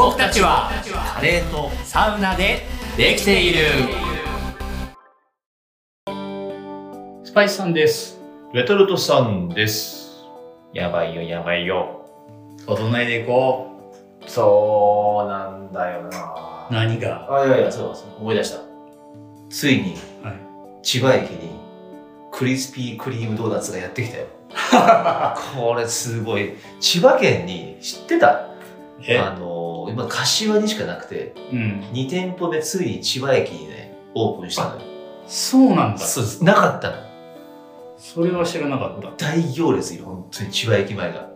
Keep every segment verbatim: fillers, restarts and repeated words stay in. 僕たちはカレーとサウナでできている。スパイスさんです。レトルトさんです。やばいよやばいよ、整えていこう。そうなんだよな。何が？あ、いやいや、そうそう、思い出した。ついに、はい、千葉駅にクリスピークリームドーナツがやってきたよこれすごい。千葉県に知ってた？あの今柏にしかなくて、うん、に店舗でついに千葉駅にねオープンしたのよ。そうなんだ。そうです、なかったの。それは知らなかった。大行列よ、本当に千葉駅前が。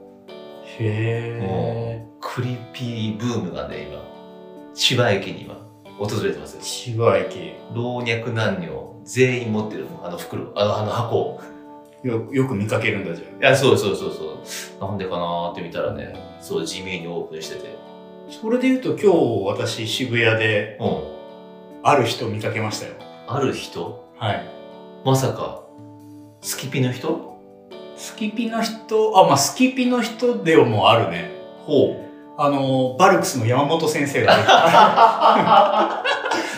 へえ。クリピーブームがね今千葉駅に今訪れてますよ。千葉駅老若男女全員持ってるの、あの袋、あのあの箱よ、よく見かけるんだじゃん。いや、そうそうそうそう。なんでかなーって見たらね、そう地味にオープンしてて。それで言うと今日私渋谷で、うん、ある人見かけましたよ。ある人？はい。まさかスキピの人？スキピの人、あ、まあスキピの人でもあるね。ほう。あのバルクスの山本先生が。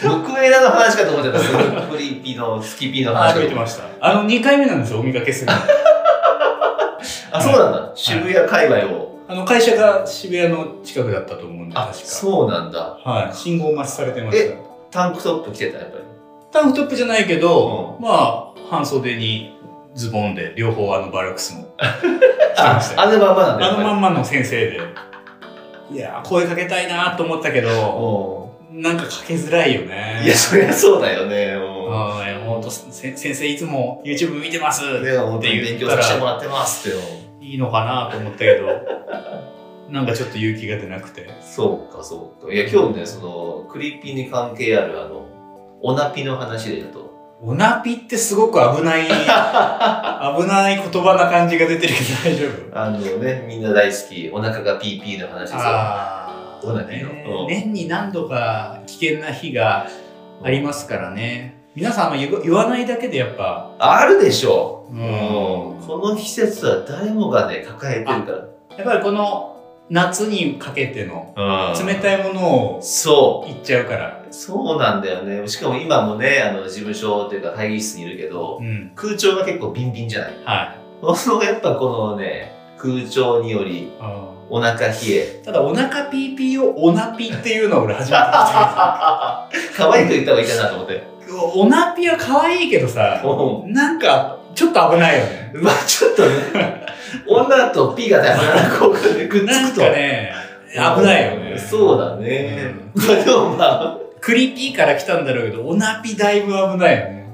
僕枝の話かと思ってた。クリピのスキピの話を見てました。あのにかいめなんですよ、お見かけするの。あ、そうなんだ。渋谷界隈を、あの会社が渋谷の近くだったと思うんで確か。そうなんだ。はい、信号待ちされてました。タンクトップ着てた？やっぱりタンクトップじゃないけど、まあ半袖にズボンで両方あのバルクスもあのまんまなんだ。あのまんまの先生で、いや声かけたいなと思ったけどなんかかけづらいよね。いや、そりゃそうだよね。もう先生いつも YouTube 見てますって言ったら、勉強させてもらってますっていいのかなと思ったけどなんかちょっと勇気が出なくて。そうかそうか。いや今日ね、そのクリッピーに関係あるあのオナピの話で言うと、オナピってすごく危ない危ない言葉な感じが出てるけど大丈夫？あのね、みんな大好きお腹がピーピーの話ですよ。年に何度か危険な日がありますからね。皆さんは言わないだけでやっぱあるでしょう。この季節は誰もがね抱えてるから、やっぱりこの夏にかけての冷たいものをそういっちゃうから。そうなんだよね。しかも今もね、あの事務所というか会議室にいるけど、うん、空調が結構ビンビンじゃない、はい、そのやっぱこのね空調によりお腹冷え。ただお腹ピーピーをオナピっていうのは俺初めて聞いた。可愛く言った方がいいかなと思って。オナピは可愛いけどさ、なんかちょっと危ないよね。まあちょっとね、女とピーがねこうくっつくとね危ないよね。そうだね。でもまあクリピーから来たんだろうけど、オナピだいぶ危ないよね。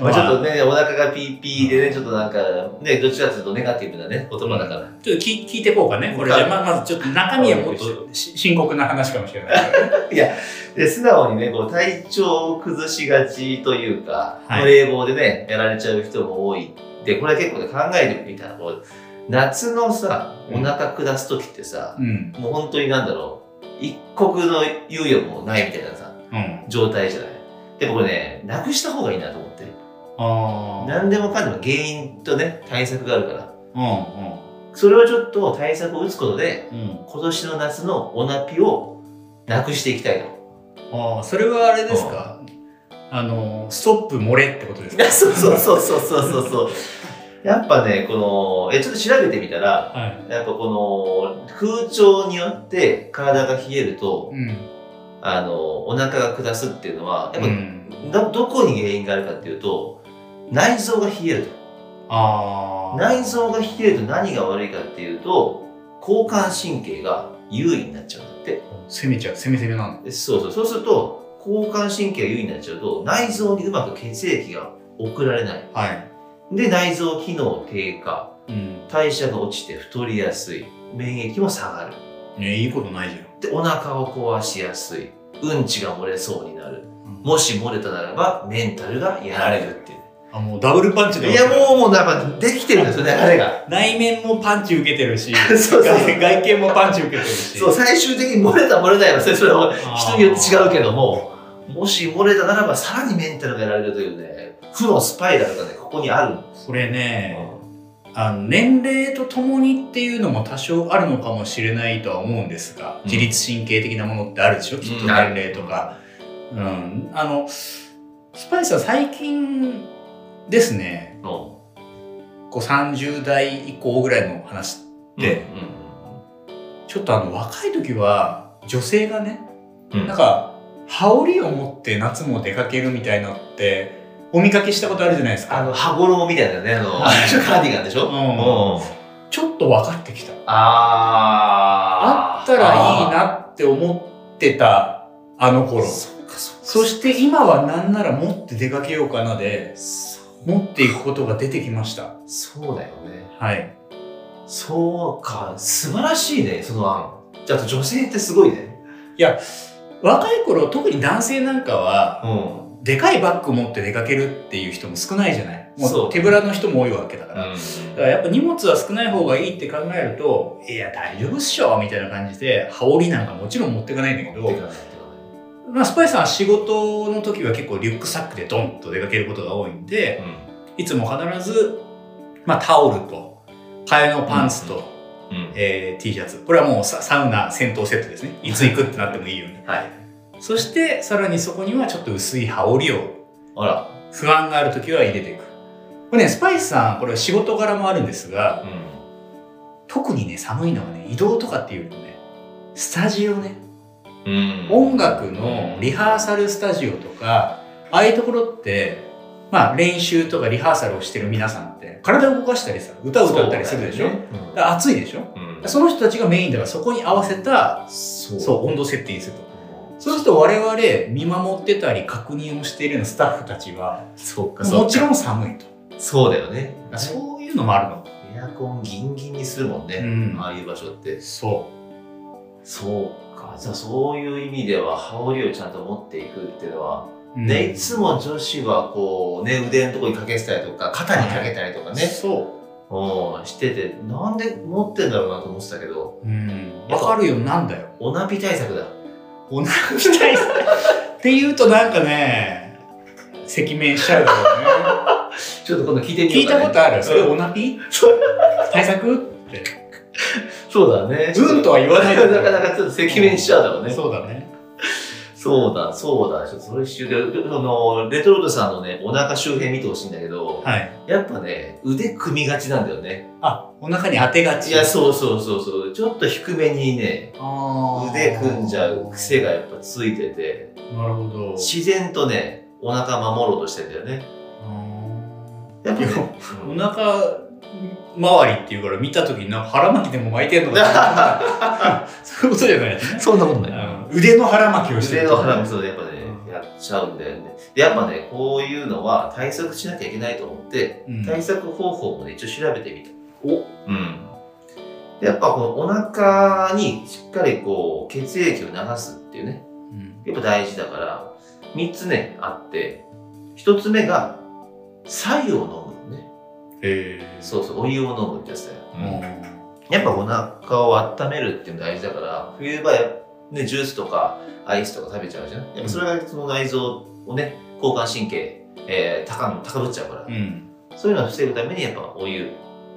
まあちょっとね、お腹がピーピーでね、ちょっとなんかね、どっちかというとネガティブなね言葉だから、ちょっと聞いてこうかねこれ。じゃあまずちょっと中身はもっと深刻な話かもしれない。いやで、素直にねこう体調を崩しがちというか、冷房でねやられちゃう人も多いで、これ結構ね考えてみたら、夏のさお腹下す時ってさ、もう本当になんだろう、一刻の猶予もないみたいなさ状態じゃない。でもこれねなくした方がいいなと思って。何でもかんでも原因とね対策があるから、それをちょっと対策を打つことで、今年の夏のオナピをなくしていきたいと。それはあれですか、あのストップ漏れってことですか？そうそうそうそうそうそう。やっぱねこのえちょっと調べてみたら、やっぱこの空調によって体が冷えるとあのお腹が下すっていうのはやっぱどこに原因があるかっていうと、内臓が冷えると。あー。内臓が冷えると何が悪いかっていうと、交感神経が優位になっちゃうんだって。攻めちゃう、攻め攻めなんだ。そうそう。そうすると交感神経が優位になっちゃうと内臓にうまく血液が送られない、はい、で内臓機能低下、うん、代謝が落ちて太りやすい、免疫も下がる。ね、いいことないじゃん。でお腹を壊しやすい、うんちが漏れそうになる、うん、もし漏れたならばメンタルがやられるっていう。あ、もうダブルパンチで。いやもうもうなんかできてるんですよねあれが。内面もパンチ受けてるしそうそう、外見もパンチ受けてるしそう、最終的に漏れた漏れないはそれは人によって違うけども、もし漏れたならばさらにメンタルがやられるというね、負のスパイラルがねここにある。これね、あの年齢とともにっていうのも多少あるのかもしれないとは思うんですが、うん、自律神経的なものってあるでしょ、きっと年齢とか、うんうん、あのスパイスは最近ですね、うん、こうさんじゅう代以降ぐらいの話って、うんうん、ちょっとあの若い時は女性がね、うん、なんか羽織を持って夏も出かけるみたいなってお見かけしたことあるじゃないですか。あの羽衣みたいなね、あのカーディガンでしょ、うんうん、ちょっと分かってきた。ああったらいいなって思ってたあの頃。 そ, か そ, か そ, そして今はなんなら持って出かけようかなで持っていくことが出てきました。そうだよね。はい、そうか、素晴らしいね、その案。じゃあ女性ってすごいね。いや若い頃、特に男性なんかは、うん、でかいバッグ持って出かけるっていう人も少ないじゃない。もう手ぶらの人も多いわけだから、うん、だからやっぱ荷物は少ない方がいいって考えると、いや大丈夫っしょみたいな感じで羽織なんかもちろん持ってかないんだけど、まあ、スパイさんは仕事の時は結構リュックサックでドンと出かけることが多いんで、うん、いつも必ず、まあ、タオルと替えのパンツと、うんうん、えー、T シャツ、これはもうサウナ銭湯セットですね。いつ行くってなってもいいように、はい、そしてさらにそこにはちょっと薄い羽織を、あら、不安がある時は入れていく。これね、スパイスさん、これは仕事柄もあるんですが、うん、特にね寒いのはね、移動とかっていうよりもね、スタジオね、うん、音楽のリハーサルスタジオとか、ああいうところってまあ練習とかリハーサルをしてる皆さんって体を動かしたりさ、歌を歌ったりするでしょ、ね、うん、だから暑いでしょ、うん、その人たちがメインだから、そこに合わせた、そう、そう温度設定にすると。そうすると我々見守ってたり確認をしているようなスタッフたちは、そうか、もちろん寒いと。そうだよね。そういうのもあるの。エアコンギンギンにするもんね、うん、ああいう場所って。そうそうか、じゃあそういう意味では羽織をちゃんと持っていくっていうのはね、いつも女子はこうね、腕のところにかけてたりとか肩にかけたりとかね、はい、そう、うん、してて、なんで持ってんだろうなと思ってたけど、うん、分かるよ。なんだよ、おナビ対策だ。おナビ対策って言うとなんかね赤面しちゃうからねちょっと今度聞いてみようかね。聞いたことある、それおナビ対策ってそうだね、うんとは言わないなかなかちょっと赤面しちゃうだろうね、うん、そうだね、そうだそうだ、ちょっとそれ一周で、そのレトロトさんのねお腹周辺見てほしいんだけど、はい、やっぱね腕組みがちなんだよね。あ、お腹に当てがち。いや、そうそうそうそう、ちょっと低めにね腕組んじゃう癖がやっぱついてて、なるほど、自然とねお腹守ろうとしてんだよね。やっぱ、ね、お腹周りっていうから見た時になんか腹巻きでも巻いてんのかそういうことじゃない、そんなことない、腕の腹巻きをしてる、腕の腹巻き、そうやっぱね、うん、やっちゃうんだよね。でやっぱねこういうのは対策しなきゃいけないと思って、うん、対策方法もね一応調べてみた。お、うん、やっぱこのお腹にしっかりこう血液を流すっていうね、うん、やっぱ大事だからみっつねあって、ひとつめが白湯を飲む。そうそう、お湯を飲むってやつだよ、うん、やっぱお腹を温めるっていうの大事だから、冬場や、ね、ジュースとかアイスとか食べちゃうじゃん、やっぱそれがその内臓をね交感神経、えー、高, 高ぶっちゃうから、うん、そういうのを防ぐためにやっぱお湯、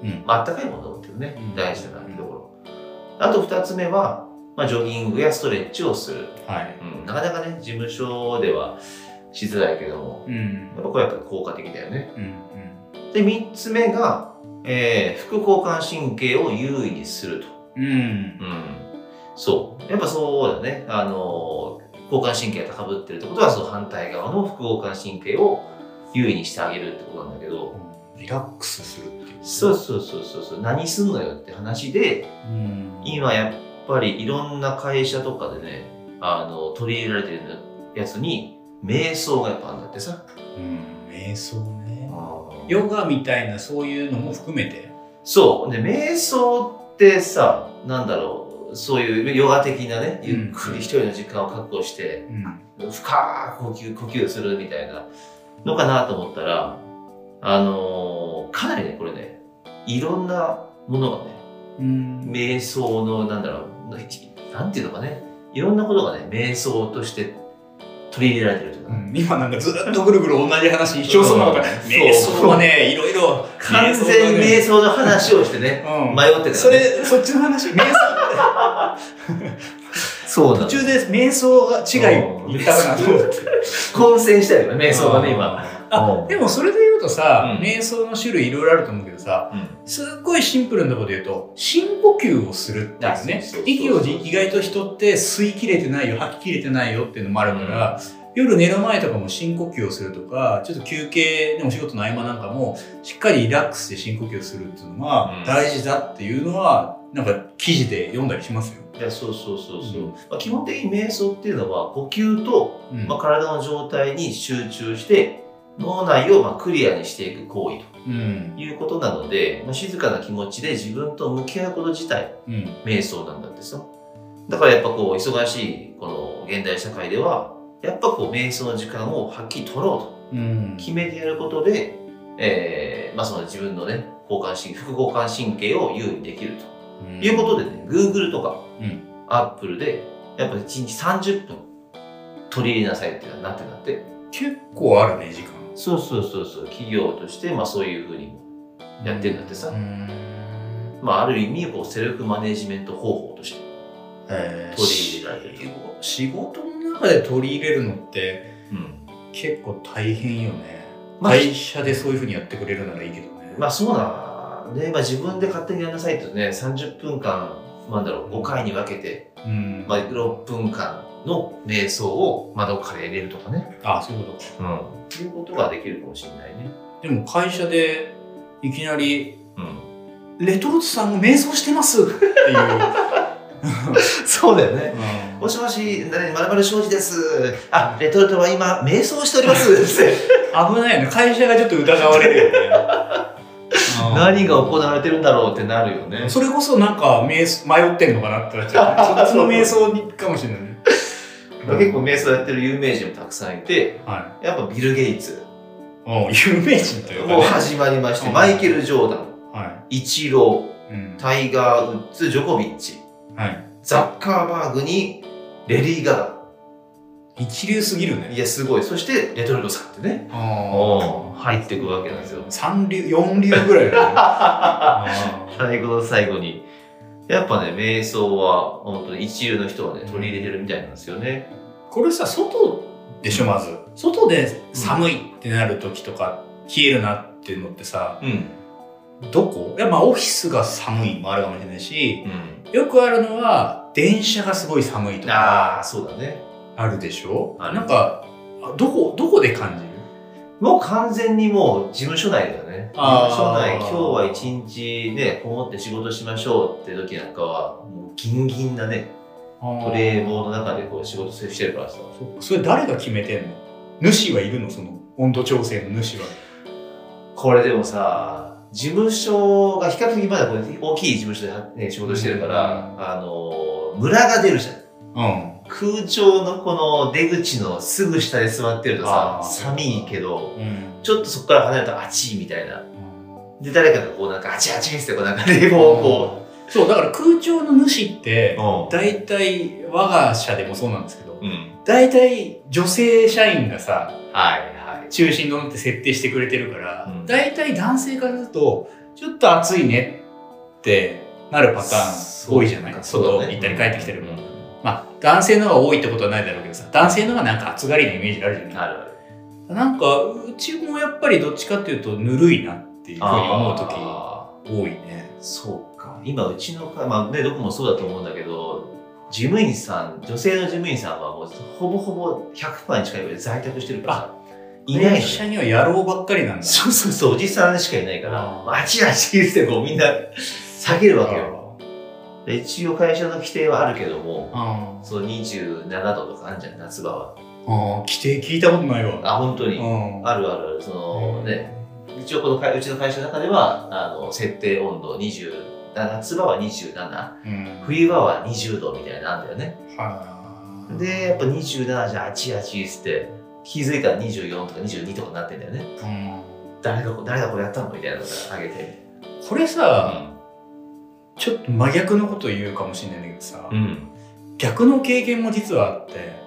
うん、まあったかいものを飲むっていうね、うん、大事だなってところ、うん、あとふたつめは、まあ、ジョギングやストレッチをする、はい、うん、なかなかね事務所ではしづらいけども、うん、やっぱこれやっぱ効果的だよね、うんうん。でみっつめが、えー、副交感神経を優位にすると、うん、うん、そうやっぱそうだね、あのー、交感神経が高ぶってるってことはその反対側の副交感神経を優位にしてあげるってことなんだけど、リラックスするっていう、そうそうそうそう、何すんのよって話で、うん、今やっぱりいろんな会社とかでね、あの取り入れられてるやつに瞑想がやっぱあるんだってさ、うん、瞑想ね、ヨガみたいなそういうのも含めて。そうで瞑想ってさ、なんだろう、そういうヨガ的なね、ゆっくり一人の時間を確保して、うん、深く呼吸呼吸するみたいなのかなと思ったら、あのー、かなりねこれねいろんなものがね、うん、瞑想のなんだろう、なんていうのかね、いろんなことがね瞑想として取り入れられてるとか、うん、今なんかずっとぐるぐる同じ話一生そんなこと瞑想はねいろいろ完全に瞑想の話をしてね、うん、迷ってた、ね、それそっちの話瞑想そうだ途中で瞑想が違い言ったかなと思って混戦したよね瞑想がね今あでもそれで言うとさ、うん、瞑想の種類いろいろあると思うけどさ、うん、すっごいシンプルなことで言うと深呼吸をするっていうね息を意外と人って吸い切れてないよ吐き切れてないよっていうのもあるから、うん、夜寝る前とかも深呼吸をするとかちょっと休憩のお仕事の合間なんかもしっかりリラックスして深呼吸をするっていうのが大事だっていうのは、うん、なんか記事で読んだりしますよ。いやそうそうそうそう、うんまあ、基本的に瞑想っていうのは呼吸と、うんまあ、体の状態に集中して脳内をまあクリアにしていく行為ということなので、うん、静かな気持ちで自分と向き合うこと自体、うん、瞑想なんだってさ。だからやっぱこう忙しいこの現代社会ではやっぱこう瞑想の時間をはっきり取ろうと決めてやることで、うんえーまあ、その自分のね交感神副交感神経を優位にできると、うん、いうことでね Google とか、うん、Apple でやっぱいちにちさんじゅっぷん取り入れなさいってなってなって結構あるね時間。そうそうそうそう企業として、まあ、そういうふうにやってるんだってさ、うんまあ、ある意味こうセルフマネジメント方法として取り入れられる、えー、仕事の中で取り入れるのって、うん、結構大変よね、まあ、会社でそういうふうにやってくれるならいいけどねまあそうだね、まあ、自分で勝手にやんなさいとねさんじゅっぷんかんなんだろうごかいに分けて、うんまあ、ろっぷんかんの瞑想を窓から入れるとかね。ああ、そういうことか。うん。ということができるかもしれないね。でも会社でいきなり、うん、レトルトさんも瞑想してますっていう。そうだよね。うん、もしもし、何まるまる庄司です。あ、レトルトは今瞑想しております。危ないよね。会社がちょっと疑われるよね。何が行われてるんだろうってなるよね。それこそなんか迷ってんのかなってなっちゃう、ね。その瞑想かもしれない。結構瞑想やってる有名人もたくさんいて、はい、やっぱビル・ゲイツ有名人というか、ね、もう始まりまして、うん、マイケル・ジョーダン、はい、イチロー、うん、タイガー・ウッズ・ジョコビッチ、はい、ザッカーバーグにレディー・ガガ一流すぎるね。いやすごい。そしてレトルトさんってね入ってくわけなんですよ。さん流よん流ぐらいだね。最後の最後にやっぱね、瞑想は本当に一流の人はね、取り入れてるみたいなんですよね。これさ、外でしょ、まず。外で寒いってなる時とか、うん、冷えるなっていうのってさ、うん、どこ？いや、まあオフィスが寒いもあるかもしれないし、うん、よくあるのは、電車がすごい寒いとか、あー、そうだね。あるでしょ？なんか、どこ、どこで感じる？もう完全にもう事務所内だよね。事務所内、今日は一日ね、こもって仕事しましょうって時なんかは、もうギンギンなね、トレーボーの中でこう仕事してるからさ。それ誰が決めてんの？主はいるの？その温度調整の主は。これでもさ、事務所が比較的まだこれ大きい事務所で、ね、仕事してるから、うん、あの、ムラが出るじゃん。うん、空調のこの出口のすぐ下で座ってるとさ、寒いけど、うん、ちょっとそこから離れたら熱いみたいな。うん、で、誰かがこうなんか、あちあちってこうなんか冷房をこう、うん。そう、だから空調の主って、大体、我が社でもそうなんですけど、うん、大体女性社員がさ、はいはい、中心となって設定してくれてるから、うん、大体男性からすると、ちょっと暑いねってなるパターン多いじゃないか。外行ったり帰ってきてるもん。うん、まあ、男性の方が多いってことはないだろうけどさ、男性の方がなんか暑がりなイメージあるじゃない。あるある。なんかうちもやっぱりどっちかっていうとぬるいなっていうふうに思う時多いね。そうか。今うちの会、まあね、どこもそうだと思うんだけど、事務員さん、女性の事務員さんはもうほぼほぼ ひゃくパーセント に近いぐらい在宅してるからさ、いないのね。会社には野郎ばっかりなんだ。そうそうそう、おじさんしかいないから、あちあちってこうみんな下げるわけよ。一応会社の規定はあるけども、そうにじゅうななどとかあるじゃん、夏場は。ああ、規定聞いたことないわ。あ、本当に。あるあるある。そのね、一応このうちの会社の中ではあの設定温度にじゅう、夏場はにじゅうなな、うん、冬場はにじゅうどみたいなのあるんだよね。はで、やっぱにじゅうななじゃあちあちって気づいたらにじゅうよんとかにじゅうにとかになってんだよね。うん、誰が誰がこれやったのみたいなのから上げて。これさ、うん、ちょっと真逆のことを言うかもしれないんだけどさ、うん、逆の経験も実はあって、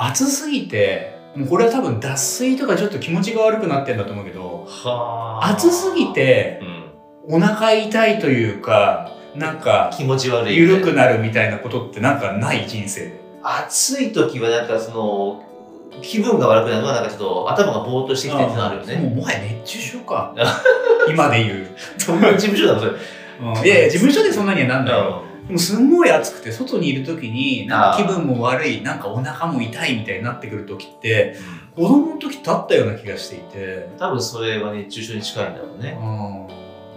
暑すぎて、もうこれは多分脱水とかちょっと気持ちが悪くなってんだと思うけど、はあ、暑すぎて、うん、お腹痛いというか、なんか気持ち悪い、緩くなるみたいなことってなんかない？人生で。暑い時はなんかその気分が悪くなるのはなんかちょっと頭がぼーっとしてきてってなるよね。もうもはや熱中症か。今で言う。そんな事務所だもんそれ。うん、いやいや事務所でそんなにはなんだよ。でもすんごい暑くて外にいる時になんか気分も悪い、なんかお腹も痛いみたいになってくる時って、うん、子供の時だったような気がしていて、多分それは熱中症に近いんだろうね。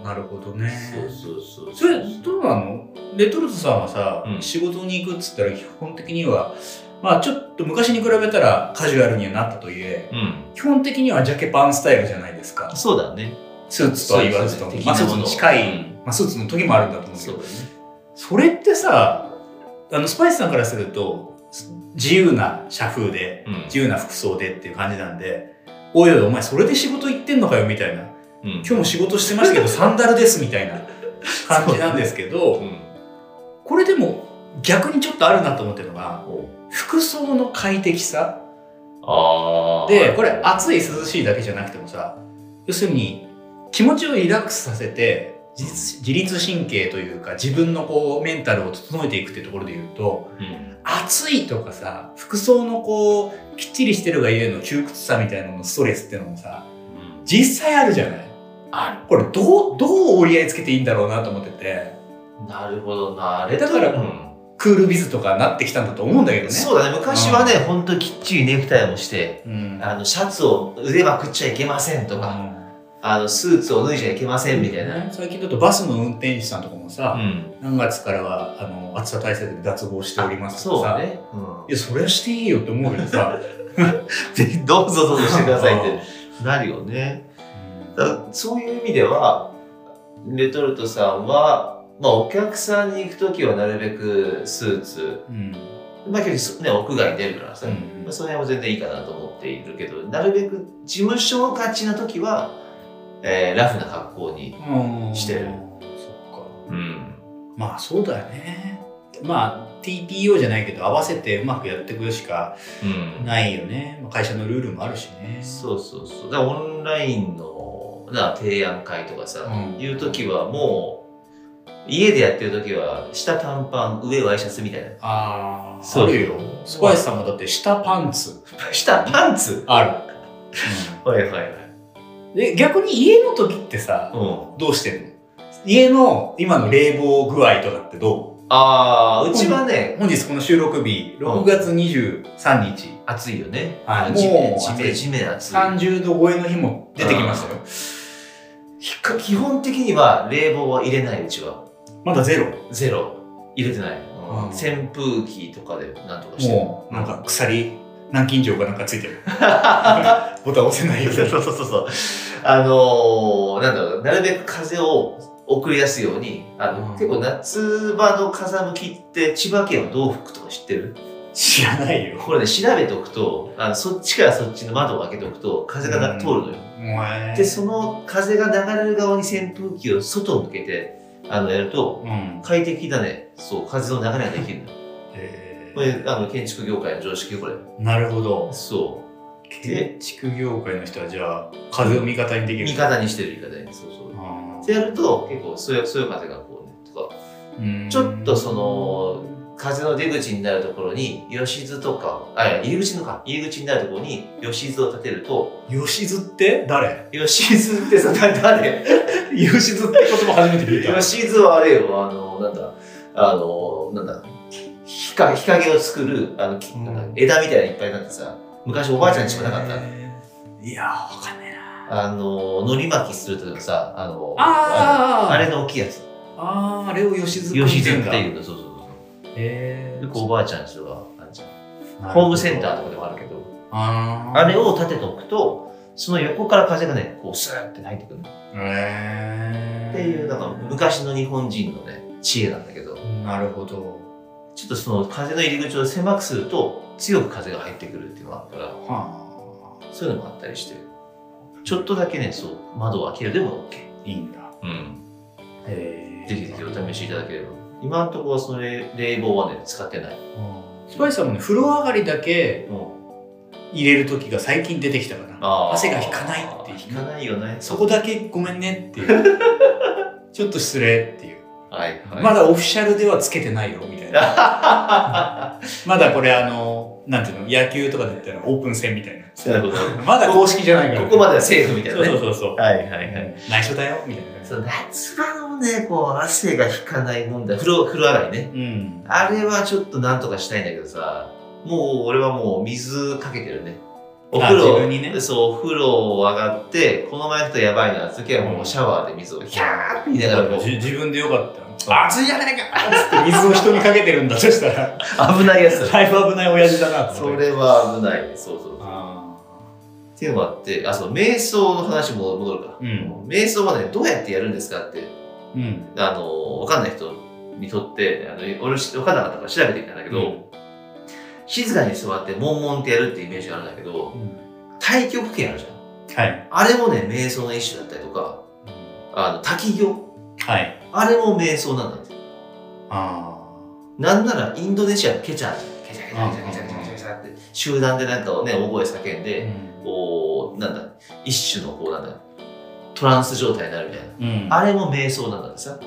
うん、なるほどね。そうそうそう。それどうなの？レトルトさんはさ、うん、仕事に行くっつったら基本的にはまあちょっと昔に比べたらカジュアルにはなったといえ、うん、基本的にはジャケパンスタイルじゃないですか。そうだね。スーツとは言わずとも、まあスーツに近い、うん、まあスーツの時もあるんだと思うけど、そうだね。それってさ、あのスパイスさんからすると自由な社風で、うん、自由な服装でっていう感じなんで、おいおいお前それで仕事行ってんのかよみたいな、うん、今日も仕事してましたけどサンダルですみたいな感じなんですけど、うん、これでも逆にちょっとあるなと思ってるのが、服装の快適さあで、これ暑い涼しいだけじゃなくてもさ、要するに気持ちをリラックスさせて自律神経というか自分のこうメンタルを整えていくってところで言うと、うん、暑いとかさ、服装のこうきっちりしてるがゆえの窮屈さみたいなののストレスってのもさ、うん、実際あるじゃない。ある。これどうどう折り合いつけていいんだろうなと思ってて。なるほどな。だから、うん、クールビズとかなってきたんだと思うんだけどね。そうだね。昔はね、うん、本当にきっちりネクタイもして、うん、あのシャツを腕まくっちゃいけませんとか。うん、あのスーツを脱いじゃいけませんみたいな。最近だとバスの運転手さんとかもさ、うん、何月からはあの暑さ対策で脱帽しておりますとかさ、そうね、うん、いやそれはしていいよって思うけどさどうぞどうぞしてくださいってなるよね。だそういう意味ではレトルトさんは、まあ、お客さんに行く時はなるべくスーツ、うん、まあ結構ね、屋外に出るからさ、うん、まあ、その辺も全然いいかなと思っているけど、なるべく事務所勝ちな時はえー、ラフな格好にしてる。そっか。うん。まあそうだよね。まあ ティーピーオー じゃないけど合わせてうまくやっていくしかないよね。うん、会社のルールもあるしね。そうそうそう。だからオンラインのな提案会とかさ、うん、いう時はもう家でやってる時は下短パン上ワイシャツみたいな。ああ。そうよ。スパイスさんもだって下パンツ。下パンツ？ある。うん、はいはいはい。で逆に家の時ってさ、うん、どうしてんの？家の今の冷房具合とかってどう？ああ、うちはね、本日この収録日ろくがつにじゅうさんにち、うん、暑いよね。はい、もうジメジメ暑い。さんじゅうど超えの日も出てきましたよ。基本的には冷房は入れない。うちはまだゼロゼロ入れてない、うん、扇風機とかでなんとかしてる。もうなんか鎖南京錠かなんかついてる。ボタン押せないように。そうそうそうそう。あのー、なんだろう、なるべく風を送り出すように、あの、うん、結構夏場の風向きって千葉県はどう吹くとか知ってる？知らないよ。これね、調べとくと、あの、そっちからそっちの窓を開けとくと、風が通るのよ。うん、で、その風が流れる側に扇風機を外を向けて、あの、やると、うん、快適だね。そう、風の流れができるのよ。えーこれあの建築業界の常識よこれ。なるほど。そう。建築業界の人はじゃあ風を味方にできる。味方にしてる味方に。そうそう。ってやると結構そういうそういう風がこうねとか、うんちょっとその風の出口になるところに吉津とか、あいや入り口のか入り口になるところに吉津を立てると。吉津って誰？吉津ってさ誰？吉津って言葉初めて聞いた。吉津はあれよ、あのなんだあのなんだ。日陰、日陰を作るあの、うん、枝みたいないっぱいなってさ、昔おばあちゃんちもなかった、ね、いやー分かんねえな。あののり巻きするとかさ、あの あ, あれの大きいやつ、あああれを吉津吉津っていうの。そうそうそう。へえ、よくおばあちゃんちとかあるじゃん、ホームセンターとかでもあるけど、あ, あれを立てとくとその横から風がねこうスーって入ってくるの。へえっていうなんか昔の日本人のね知恵なんだけど。なるほど。ちょっとその風の入り口を狭くすると強く風が入ってくるっていうのがあったから、はあ、そういうのもあったりして、ちょっとだけねそう窓を開けるでも OK。 いいんだ。うん、えー、ぜひぜひお試しいただければ。今のところはそれ冷房はね使ってない。スパイスさんもね風呂上がりだけ、うん、入れる時が最近出てきたから、汗が引かないって引かないよね、そこだけごめんねっていうちょっと失礼っていう、はいはい、まだオフィシャルではつけてないよみたいなまだこれあのなんていうの、野球とかで言ったらオープン戦みたいな、なるほどまだ公式じゃないから、ね、ここまではセーフみたいなね、そうそうそうそう、はいはいはい、内緒だよみたいな、そう夏場のねこう汗が引かない問題、風呂、風呂洗いね、うん、あれはちょっとなんとかしたいんだけどさ、もう俺はもう水かけてるね、お風呂、あ、自分にね、そうお風呂上がってこの前の人やばいなって時はもうシャワーで水をヒャーって言いながら、うん、自分でよかった熱いじゃないかって水を人にかけてるんだとしたら危ないやつだ、だいぶ危ない親父だなと思って、それは危ない、そうそうそうっていうのもあって、あ、そう瞑想の話も戻るか、うん、瞑想はねどうやってやるんですかって、うん、あの分かんない人にとってあの俺分かんなかったから調べてみたんだけど、うん、静かに座って悶々ってやるってイメージがあるんだけど、うん、太極拳あるじゃん、はい、あれもね瞑想の一種だったりとか、うん、あの滝行、はい、あれも瞑想なんだって。あなんならインドネシアのケチャケチャケチャケチャケチャケチャケチャって集団でなんかをね大声叫んで、うん、こうなんだ一種のこうなんだトランス状態になるみたいな、うん、あれも瞑想なんだってさ。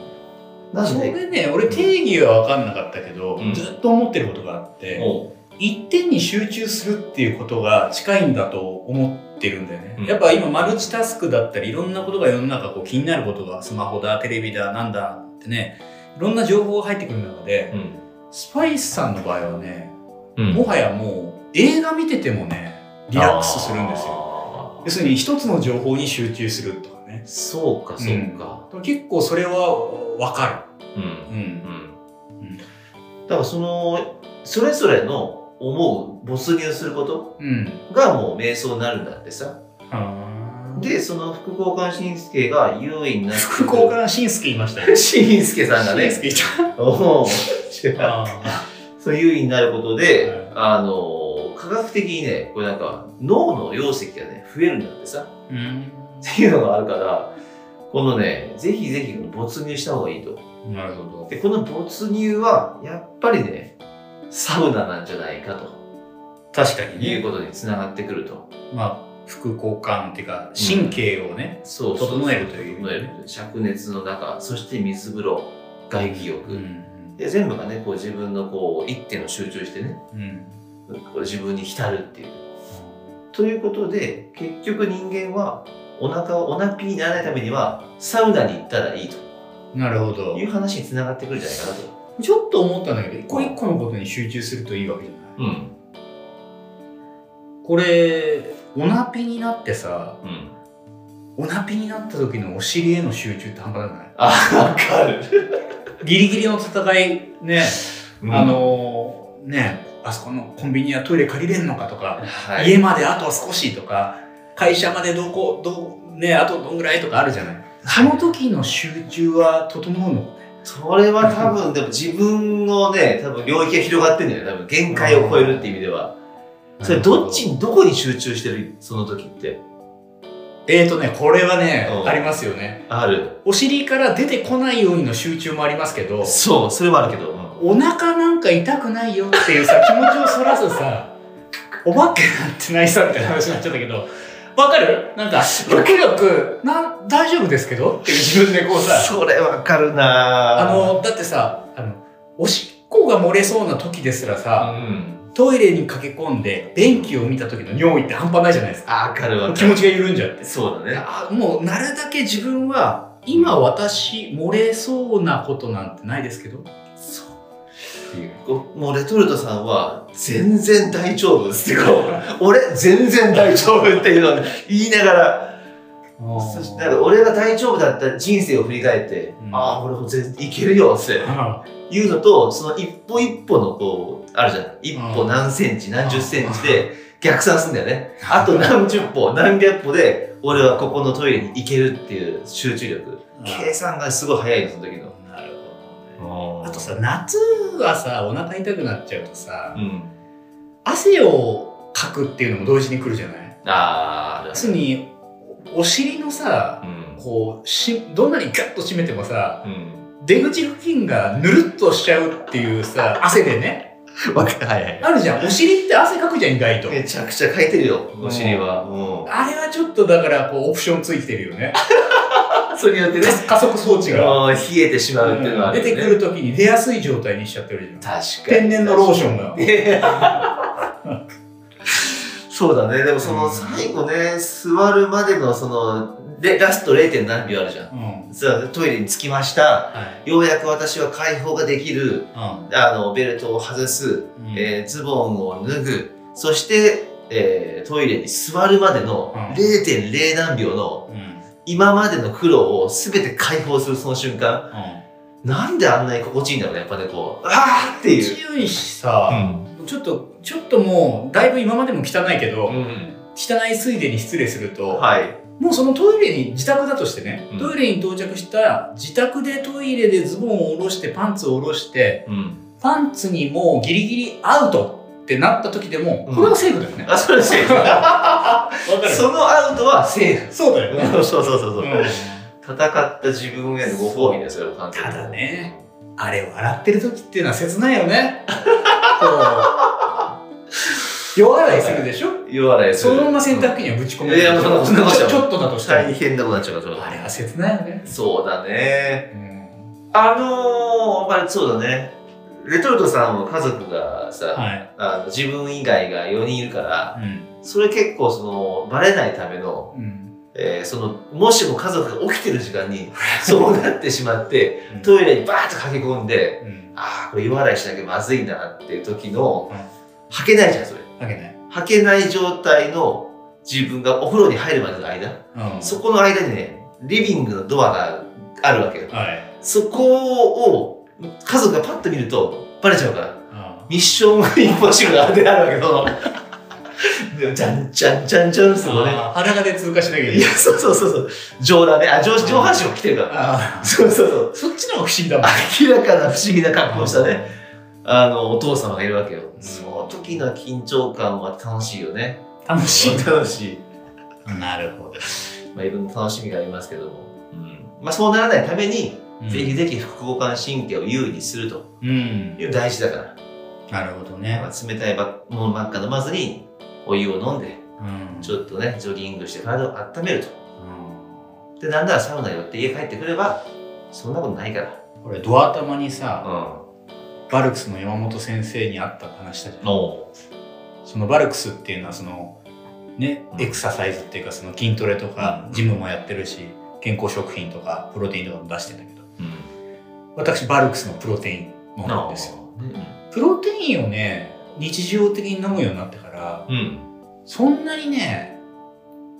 それでね俺定義は分かんなかったけど、うん、ずっと思ってることがあって、うん、一点に集中するっていうことが近いんだと思ってるんだよね、うん、やっぱ今マルチタスクだったりいろんなことが世の中こう気になることがスマホだテレビだなんだってねいろんな情報が入ってくる中で、うん、スパイスさんの場合はね、うん、もはやもう映画見ててもねリラックスするんですよ。要するに一つの情報に集中するとかね。そうかそうか、うん、結構それは分かる。うんうんうん、だからそのそれぞれの思う没入することがもう瞑想になるんだってさ、うん、でその副交感神経が優位になって副交感神経いましたね神経さんがね神経いたおそう優位になることで、はい、あの科学的にねこれなんか脳の容積がね増えるんだってさ、うん、っていうのがあるからこのねぜひぜひ没入した方がいいと。なるほど。でこの没入はやっぱりねサウナなんじゃないかと。確かにね。いうことにつながってくると。まあ、副交感っていうか、神経をね、うん、そうそうそう整えるという。整える。灼熱の中、そして水風呂、外気浴。うん、で、全部がね、こう自分のこう、一点を集中してね、うん、こう自分に浸るっていう。うん、ということで、結局人間は、お腹をおなぴにならないためには、サウナに行ったらいいと。なるほど。いう話につながってくるんじゃないかなと。ちょっと思ったんだけど、一個一個のことに集中するといいわけじゃない、うん、これ、おなぺになってさ、うん、おなぺになった時のお尻への集中って半端なくない？あ、分かるギリギリの戦いね、うん、あのね、あそこのコンビニはトイレ借りれんのかとか、はい、家まであと少しとか会社までどこ、どう、ね、あとどんぐらいとかあるじゃない、はい、その時の集中は整うの？それは多分、でも自分のね、多分領域が広がってるんだよね。多分限界を超えるっていう意味では。それどっちに、どこに集中してるその時って。えーとね、これはね、ありますよね。ある。お尻から出てこないようにの集中もありますけど。そう、それもあるけど。うん、お腹なんか痛くないよっていうさ、気持ちをそらすさ、お化けなんてないさみたいな話になっちゃったけど。わかる？なんか、よくよく、なん、大丈夫ですけどっていう自分でこうさ。それわかるなぁ。あの、だってさ、あの、おしっこが漏れそうな時ですらさ、うん、トイレに駆け込んで、便器を見た時の尿意って半端ないじゃないですか。わかるわかる。気持ちが緩んじゃって。そうだね。あ、もう、なるだけ自分は、今私、漏れそうなことなんてないですけど。そう。もうレトルトさんは全然大丈夫っていうか俺全然大丈夫っていうのを言いながらそしてだから俺が大丈夫だった人生を振り返って、うん、ああ俺も全然いけるよっていうのとその一歩一歩のこうあるじゃん一歩何センチ何十センチで逆算するんだよねあと何十歩何百歩で俺はここのトイレに行けるっていう集中力計算がすごい早いのその時の。あとさ夏はさお腹痛くなっちゃうとさ、うん、汗をかくっていうのも同時に来るじゃない。ああ要するにお尻のさ、うん、こうしどんなにガッと締めてもさ、うん、出口付近がぬるっとしちゃうっていうさ汗でねはいはい、あるじゃん。お尻って汗かくじゃん、意外と。めちゃくちゃかいてるよ、お尻は。うん、あれはちょっとだから、こう、オプションついてるよね。それによってね、加速装置が。冷えてしまうっていうのは、ね、うん。出てくるときに出やすい状態にしちゃってるじゃん。確かに。天然のローションが。そうだね。でもその最後ね、うん、座るまでのその、でラスト れいてん 何秒あるじゃん、うん、トイレに着きました、はい、ようやく私は解放ができる、うん、あのベルトを外す、うんえー、ズボンを脱ぐ、そして、えー、トイレに座るまでの れいてんれい 何秒の、うん、今までの苦労を全て解放するその瞬間、うん、なんであんなに心地いいんだろうね、やっぱね、こうあーっていう強いしさ、うん、ちょっとちょっともうだいぶ今までも汚いけど、うん、汚いついでに失礼すると、はいもうそのトイレに、自宅だとしてね、トイレに到着したら、自宅でトイレでズボンを下ろして、パンツを下ろして、うん、パンツにもうギリギリアウトってなった時でも、これはセーフだよね。うん、あ、それはセーフだ。分かる。そのアウトはセーフ。そうだよね。そうそうそうそう。うん、戦った自分へのご褒美ですよ、完全に。ただね、あれ笑ってる時っていうのは切ないよね。弱洗いするでしょ、弱洗いする。そのまま洗濯機にはぶち込める。ちょっとだとしたら。大変なことになっちゃうから。あれは切ないよね。そうだね。あの、まあそうだね。レトルトさんの家族がさ、自分以外がよにんいるから、それ結構その、バレないための、その、もしも家族が起きてる時間に、そうなってしまって、トイレにバーッと駆け込んで、ああ、これ弱洗いしなきゃまずいんだなっていう時の、はけないじゃん、それ。はけない。はけない状態の自分がお風呂に入るまでの間、うん、そこの間にね、リビングのドアがあるわけよ。はい、そこを家族がパッと見るとバレちゃうから、うん、ミッションインポッシブルが当てられるわけど、じゃんじゃんじゃんじゃんするのね。腹がで通過しなきゃいけない。いや、そうそうそうそう。上だね。あ、上、上半身も来てるから。そうそうそう。そっちの方が不思議だもん。明らかな不思議な格好したね。あのお父様がいるわけよ、うん、その時の緊張感は楽しいよね。楽しい楽しい。なるほど。まあいろんな楽しみがありますけども、うん、まあそうならないために、うん、ぜひぜひ副交感神経を優位にするという大事だから、うん、なるほどね。まあ冷たいものばっか飲まずにお湯を飲んで、うん、ちょっとねジョギングして体を温めると、うん、でなんならサウナ寄って家帰ってくればそんなことないから。これドア頭にさ、うん、バルクスの山本先生に会った話したじゃん。そのバルクスっていうのはその、ね、エクササイズっていうかその筋トレとかジムもやってるし、健康食品とかプロテインとかも出してんだけど、うん、私バルクスのプロテイン飲むんですよ、うん、プロテインをね日常的に飲むようになってから、うん、そんなにね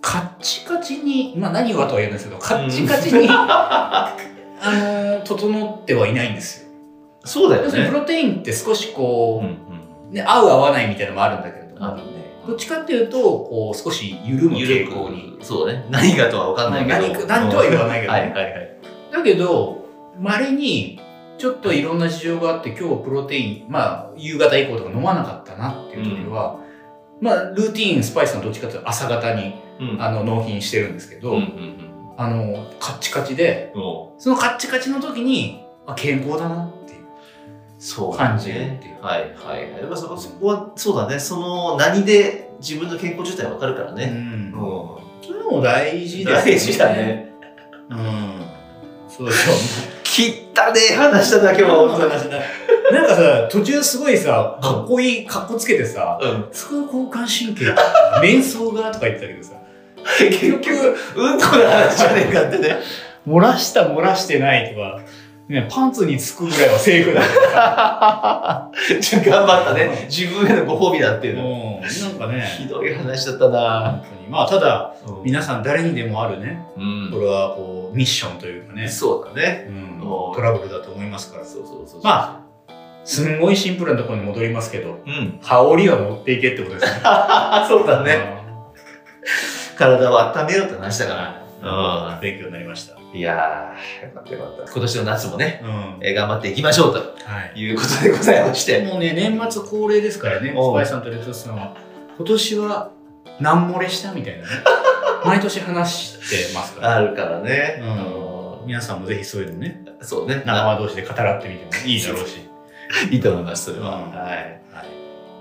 カッチカチに、まあ何はとは言うんですけどカッチカチに、うん、あの整ってはいないんですよ。そうだよね。プロテインって少しこう、ね、合う合わないみたいなのもあるんだけれども、どっちかっていうと、こう、少し緩む傾向に。そうね。何がとは分かんないけど。何とは言わないけど。はいはいはい。だけど、稀に、ちょっといろんな事情があって、今日プロテイン、まあ、夕方以降とか飲まなかったなっていう時は、まあ、ルーティーン、スパイスのどっちかっていうと朝方に、あの、納品してるんですけど、あの、カッチカチで、そのカッチカチの時に、あ、健康だな。そうだね。はいはいはい。やっぱそこはそうだね。その何で自分の健康状態わかるからね。うん。それも大事だね。大事だね。うん。そうそう。切ったね話しただけは。なんかさ途中すごいさかっこいいかっこつけてさ副交感神経瞑想がとか言ってたけどさ結局うんこの話じゃねえかってね。漏らした漏らしてないとか。ね、パンツにつくぐらいはセーフだ。頑張ったね。自分へのご褒美だっていうの。なんかね。ひどい話だったな。本当に。まあ、ただ、うん、皆さん誰にでもあるね。うん、これは、こう、ミッションというかね。そうだね。うん、トラブルだと思いますから。そうそうそうそう。まあ、すんごいシンプルなところに戻りますけど、うん、羽織を持っていけってことですね。そうだね。体を温めようって話だから。うん、勉強になりました。いやー、よかったよかった。今年の夏もね、うん、頑張っていきましょうと、はい、いうことでございまして。もうね、年末恒例ですからね、スパイさんとレトルトさんは。今年は何漏れしたみたいなね。毎年話してますから、ね。あるからね。うん、皆さんもぜひそういうのね。そうね。仲間同士で語らってみてもいいだろうし。いいと思います、それは。うん、はい。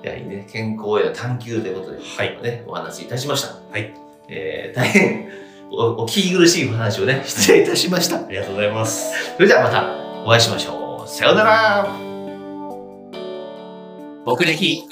いやいいね、健康への探求ということで、はいね、お話いたしました。はい、えー、大変お, お聞き苦しいお話をね、失礼いたしました。ありがとうございます。それではまたお会いしましょう。さようなら。僕歴。